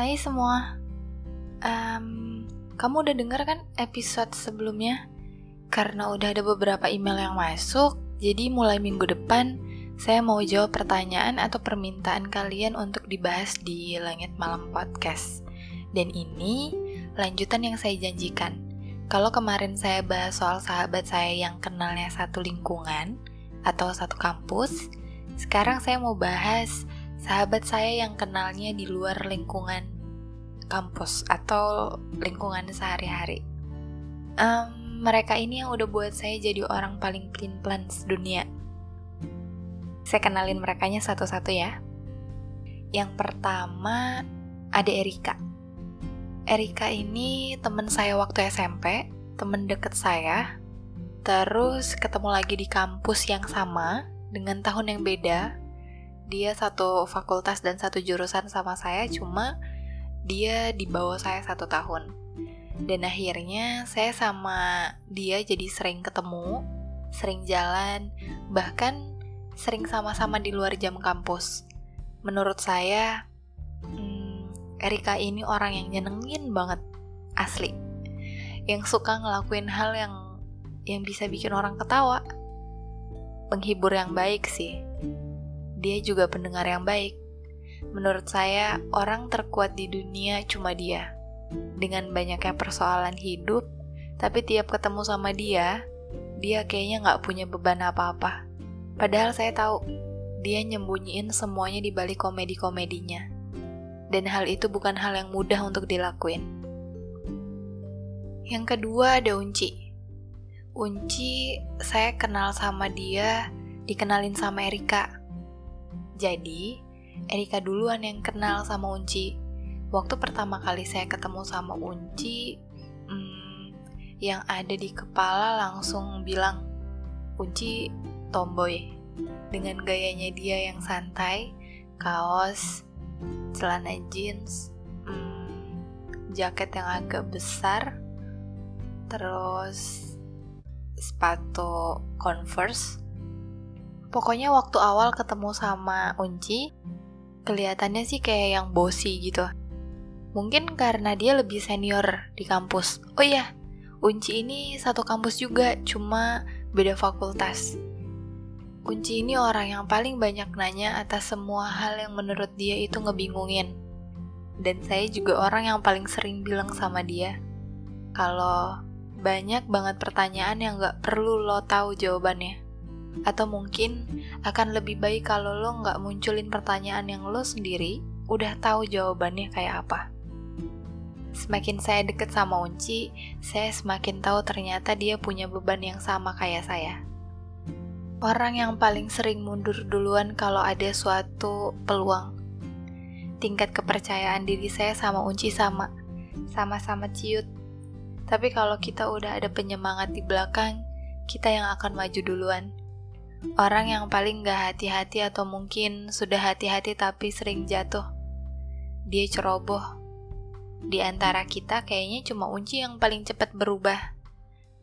Hai semua, kamu udah denger kan episode sebelumnya? Karena udah ada beberapa email yang masuk, jadi mulai minggu depan saya mau jawab pertanyaan atau permintaan kalian untuk dibahas di Langit Malam Podcast. Dan ini lanjutan yang saya janjikan. Kalau kemarin saya bahas soal sahabat saya yang kenalnya satu lingkungan atau satu kampus, sekarang saya mau bahas sahabat saya yang kenalnya di luar lingkungan kampus atau lingkungan sehari-hari. Mereka ini yang udah buat saya jadi orang paling pelin-pelan sedunia. Saya kenalin merekanya satu-satu ya. Yang pertama ada Erika. Erika ini teman saya waktu SMP, teman deket saya. Terus ketemu lagi di kampus yang sama dengan tahun yang beda. Dia satu fakultas dan satu jurusan sama saya, cuma dia di bawah saya 1 tahun. Dan akhirnya saya sama dia jadi sering ketemu, sering jalan, bahkan sering sama-sama di luar jam kampus. Menurut saya, Erika ini orang yang nyenengin banget, asli. Yang suka ngelakuin hal yang bisa bikin orang ketawa. Penghibur yang baik sih. Dia juga pendengar yang baik. Menurut saya, orang terkuat di dunia cuma dia. Dengan banyaknya persoalan hidup, tapi tiap ketemu sama dia, dia kayaknya nggak punya beban apa-apa. Padahal saya tahu, dia nyembunyiin semuanya di balik komedi-komedinya. Dan hal itu bukan hal yang mudah untuk dilakuin. Yang kedua ada Unci. Unci, saya kenal sama dia, dikenalin sama Erika. Jadi, Erika duluan yang kenal sama Unci. Waktu pertama kali saya ketemu sama Unci, yang ada di kepala langsung bilang, Unci tomboy. Dengan gayanya dia yang santai, kaos, celana jeans, jaket yang agak besar, terus sepatu Converse. Pokoknya waktu awal ketemu sama Unci, kelihatannya sih kayak yang bossy gitu. Mungkin karena dia lebih senior di kampus. Oh iya, Unci ini satu kampus juga, cuma beda fakultas. Unci ini orang yang paling banyak nanya atas semua hal yang menurut dia itu ngebingungin. Dan saya juga orang yang paling sering bilang sama dia, kalau banyak banget pertanyaan yang gak perlu lo tahu jawabannya. Atau mungkin akan lebih baik kalau lo nggak munculin pertanyaan yang lo sendiri udah tahu jawabannya kayak apa. Semakin saya deket sama Unci, saya semakin tahu ternyata dia punya beban yang sama kayak saya. Orang yang paling sering mundur duluan kalau ada suatu peluang. Tingkat kepercayaan diri saya sama Unci sama. Sama-sama ciut. Tapi kalau kita udah ada penyemangat di belakang, kita yang akan maju duluan. Orang yang paling gak hati-hati atau mungkin sudah hati-hati tapi sering jatuh. Dia ceroboh. Di antara kita kayaknya cuma Unci yang paling cepat berubah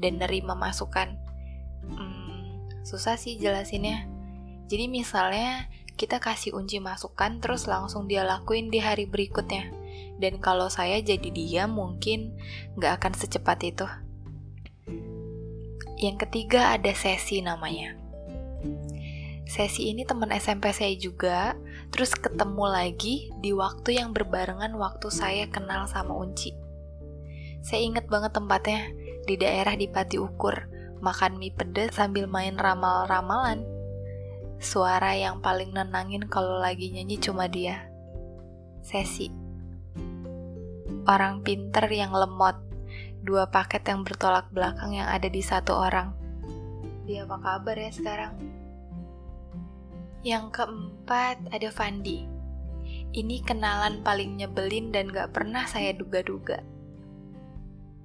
dan nerima masukan. Susah sih jelasinnya. Jadi misalnya kita kasih Unci masukan terus langsung dia lakuin di hari berikutnya. Dan kalau saya jadi dia mungkin gak akan secepat itu. Yang ketiga ada Sesi namanya. Sesi ini teman SMP saya juga, terus ketemu lagi di waktu yang berbarengan waktu saya kenal sama Unci. Saya inget banget tempatnya, di daerah Dipatiukur, makan mie pedas sambil main ramal-ramalan. Suara yang paling nenangin kalau lagi nyanyi cuma dia, Sesi. Orang pinter yang lemot, 2 paket yang bertolak belakang yang ada di satu orang. Dia apa kabar ya sekarang? Yang keempat ada Fandi. Ini kenalan paling nyebelin dan gak pernah saya duga-duga.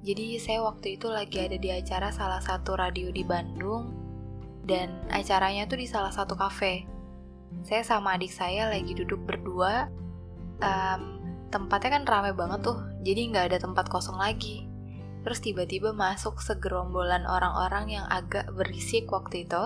Jadi saya waktu itu lagi ada di acara salah satu radio di Bandung. Dan acaranya tuh di salah satu kafe. Saya sama adik saya lagi duduk berdua. Tempatnya kan ramai banget tuh, jadi gak ada tempat kosong lagi. Terus tiba-tiba masuk segerombolan orang-orang yang agak berisik waktu itu.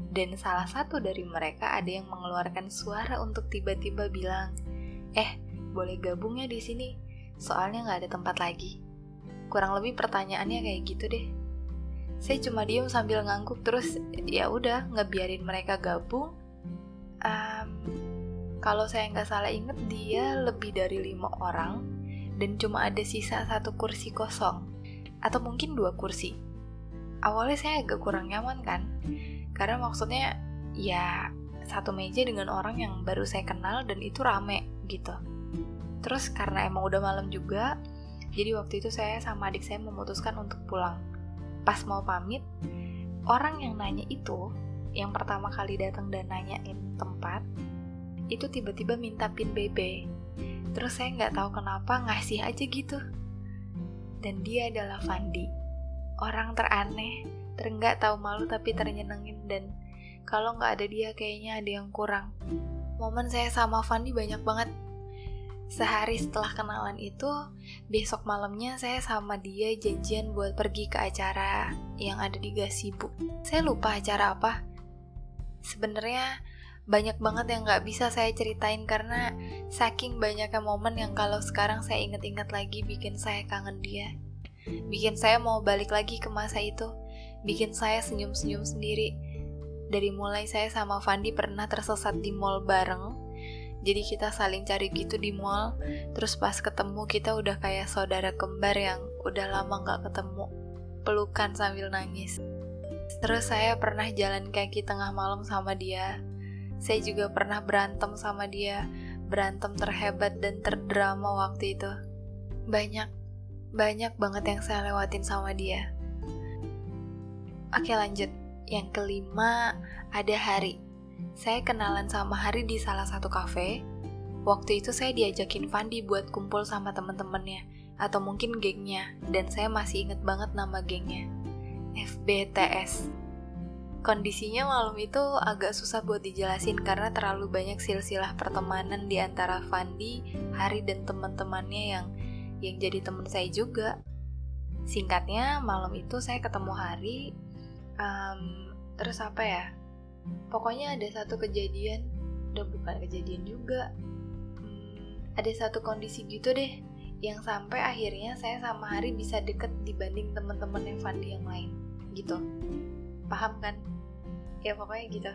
Dan salah satu dari mereka ada yang mengeluarkan suara untuk tiba-tiba bilang, boleh gabung ya di sini, soalnya nggak ada tempat lagi. Kurang lebih pertanyaannya kayak gitu deh. Saya cuma diem sambil ngangguk, terus ya udah ngebiarin mereka gabung. Kalau saya nggak salah inget, dia lebih dari 5 orang dan cuma ada sisa 1 kursi kosong, atau mungkin 2 kursi. Awalnya saya agak kurang nyaman kan, karena maksudnya ya 1 meja dengan orang yang baru saya kenal dan itu rame gitu. Terus karena emang udah malam juga, jadi waktu itu saya sama adik saya memutuskan untuk pulang. Pas mau pamit, orang yang nanya itu, yang pertama kali datang dan nanyain tempat, itu tiba-tiba minta pin BB. Terus saya gak tahu kenapa ngasih aja gitu. Dan dia adalah Fandi, orang teraneh, terenggak tahu malu tapi ternyenengin, dan kalau gak ada dia kayaknya ada yang kurang. Momen saya sama Fandi banyak banget. Sehari setelah kenalan itu, besok malamnya saya sama dia janjian buat pergi ke acara yang ada di Gasibu. Saya lupa acara apa. Sebenarnya banyak banget yang gak bisa saya ceritain karena saking banyaknya momen yang kalau sekarang saya inget-inget lagi bikin saya kangen dia. Bikin saya mau balik lagi ke masa itu. Bikin saya senyum-senyum sendiri. Dari mulai saya sama Fandi pernah tersesat di mall bareng. Jadi kita saling cari gitu di mall. Terus pas ketemu kita udah kayak saudara kembar yang udah lama gak ketemu. Pelukan sambil nangis. Terus saya pernah jalan kaki tengah malam sama dia. Saya juga pernah berantem sama dia, berantem terhebat dan terdrama waktu itu. Banyak banget yang saya lewatin sama dia. Oke, lanjut. Yang kelima, ada Hari. Saya kenalan sama Hari di salah satu kafe. Waktu itu saya diajakin Fandi buat kumpul sama temen-temennya, atau mungkin gengnya, dan saya masih inget banget nama gengnya, FBTS. Kondisinya malam itu agak susah buat dijelasin karena terlalu banyak silsilah pertemanan di antara Fandi, Hari, dan teman-temannya yang jadi teman saya juga. Singkatnya, malam itu saya ketemu Hari, terus apa ya? Pokoknya ada satu kejadian, udah bukan kejadian juga, ada satu kondisi gitu deh, yang sampai akhirnya saya sama Hari bisa deket dibanding teman-teman yang Fandi yang lain, gitu. Paham kan? Ya pokoknya gitu.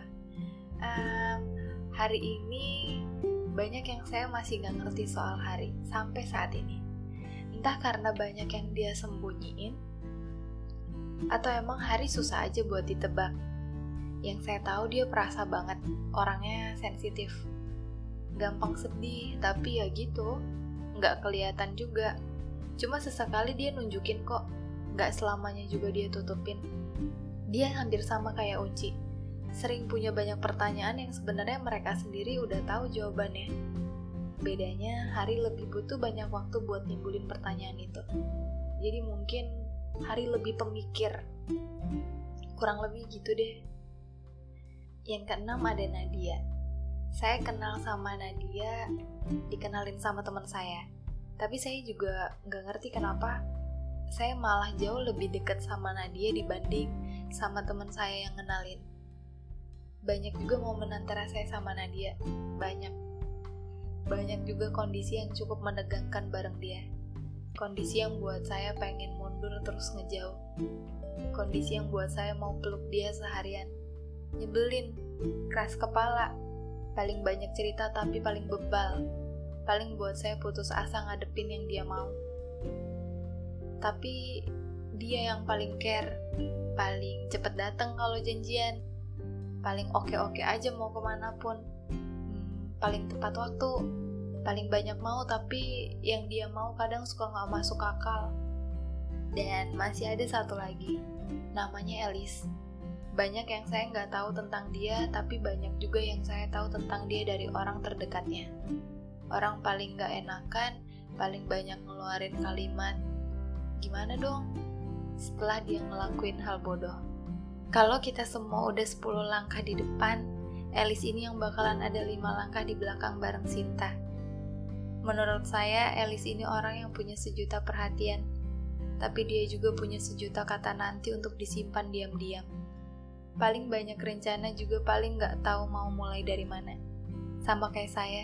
Hari ini banyak yang saya masih gak ngerti soal Hari sampai saat ini. Entah karena banyak yang dia sembunyiin, atau emang Hari susah aja buat ditebak. Yang saya tahu dia perasa banget, orangnya sensitif, gampang sedih, tapi ya gitu, gak kelihatan juga. Cuma sesekali dia nunjukin kok, gak selamanya juga dia tutupin. Dia hampir sama kayak Uci, sering punya banyak pertanyaan yang sebenarnya mereka sendiri udah tahu jawabannya. Bedanya Hari lebih butuh banyak waktu buat nimbulin pertanyaan itu. Jadi mungkin Hari lebih pemikir. Kurang lebih gitu deh. Yang keenam ada Nadia. Saya kenal sama Nadia, dikenalin sama teman saya. Tapi saya juga gak ngerti kenapa saya malah jauh lebih dekat sama Nadia dibanding sama teman saya yang ngenalin. Banyak juga momen antara saya sama Nadia, banyak juga kondisi yang cukup menegangkan bareng dia. Kondisi yang buat saya pengen mundur terus ngejauh. Kondisi yang buat saya mau peluk dia seharian. Nyebelin, keras kepala, paling banyak cerita tapi paling bebal, paling buat saya putus asa ngadepin yang dia mau. Tapi dia yang paling care, paling cepet datang kalau janjian, paling oke-oke aja mau kemanapun, paling tepat waktu, paling banyak mau, tapi yang dia mau kadang suka gak masuk akal. Dan masih ada satu lagi, namanya Elis. Banyak yang saya gak tahu tentang dia, tapi banyak juga yang saya tahu tentang dia dari orang terdekatnya. Orang paling gak enakan, paling banyak ngeluarin kalimat, gimana dong? Setelah dia ngelakuin hal bodoh. Kalau kita semua udah 10 langkah di depan, Elis ini yang bakalan ada 5 langkah di belakang bareng Sinta. Menurut saya, Elis ini orang yang punya sejuta perhatian, tapi dia juga punya sejuta kata nanti untuk disimpan diam-diam. Paling banyak rencana juga, paling gak tahu mau mulai dari mana. Sama kayak saya.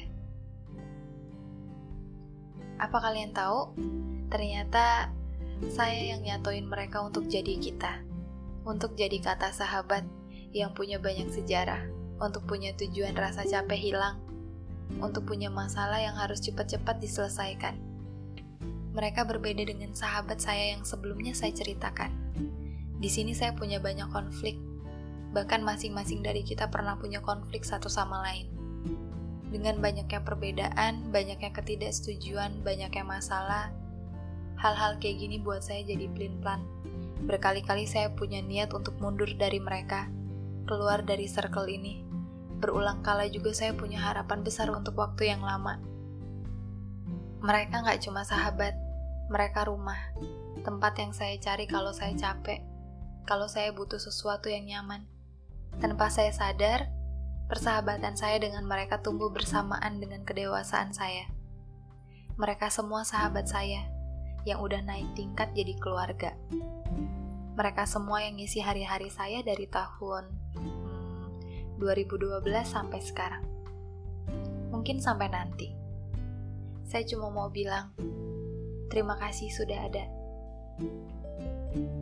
Apa kalian tahu? Ternyata saya yang nyatuin mereka untuk jadi kita, untuk jadi kata sahabat yang punya banyak sejarah, untuk punya tujuan rasa capek hilang, untuk punya masalah yang harus cepat-cepat diselesaikan. Mereka berbeda dengan sahabat saya yang sebelumnya saya ceritakan. Di sini saya punya banyak konflik, bahkan masing-masing dari kita pernah punya konflik satu sama lain. Dengan banyaknya perbedaan, banyaknya ketidaksetujuan, banyaknya masalah, hal-hal kayak gini buat saya jadi pelin-pelan. Berkali-kali saya punya niat untuk mundur dari mereka, keluar dari circle ini. Berulang kali juga saya punya harapan besar untuk waktu yang lama. Mereka gak cuma sahabat, mereka rumah, tempat yang saya cari kalau saya capek, kalau saya butuh sesuatu yang nyaman. Tanpa saya sadar, persahabatan saya dengan mereka tumbuh bersamaan dengan kedewasaan saya. Mereka semua sahabat saya yang udah naik tingkat jadi keluarga. Mereka semua yang ngisi hari-hari saya dari tahun 2012 sampai sekarang. Mungkin sampai nanti. Saya cuma mau bilang, terima kasih sudah ada.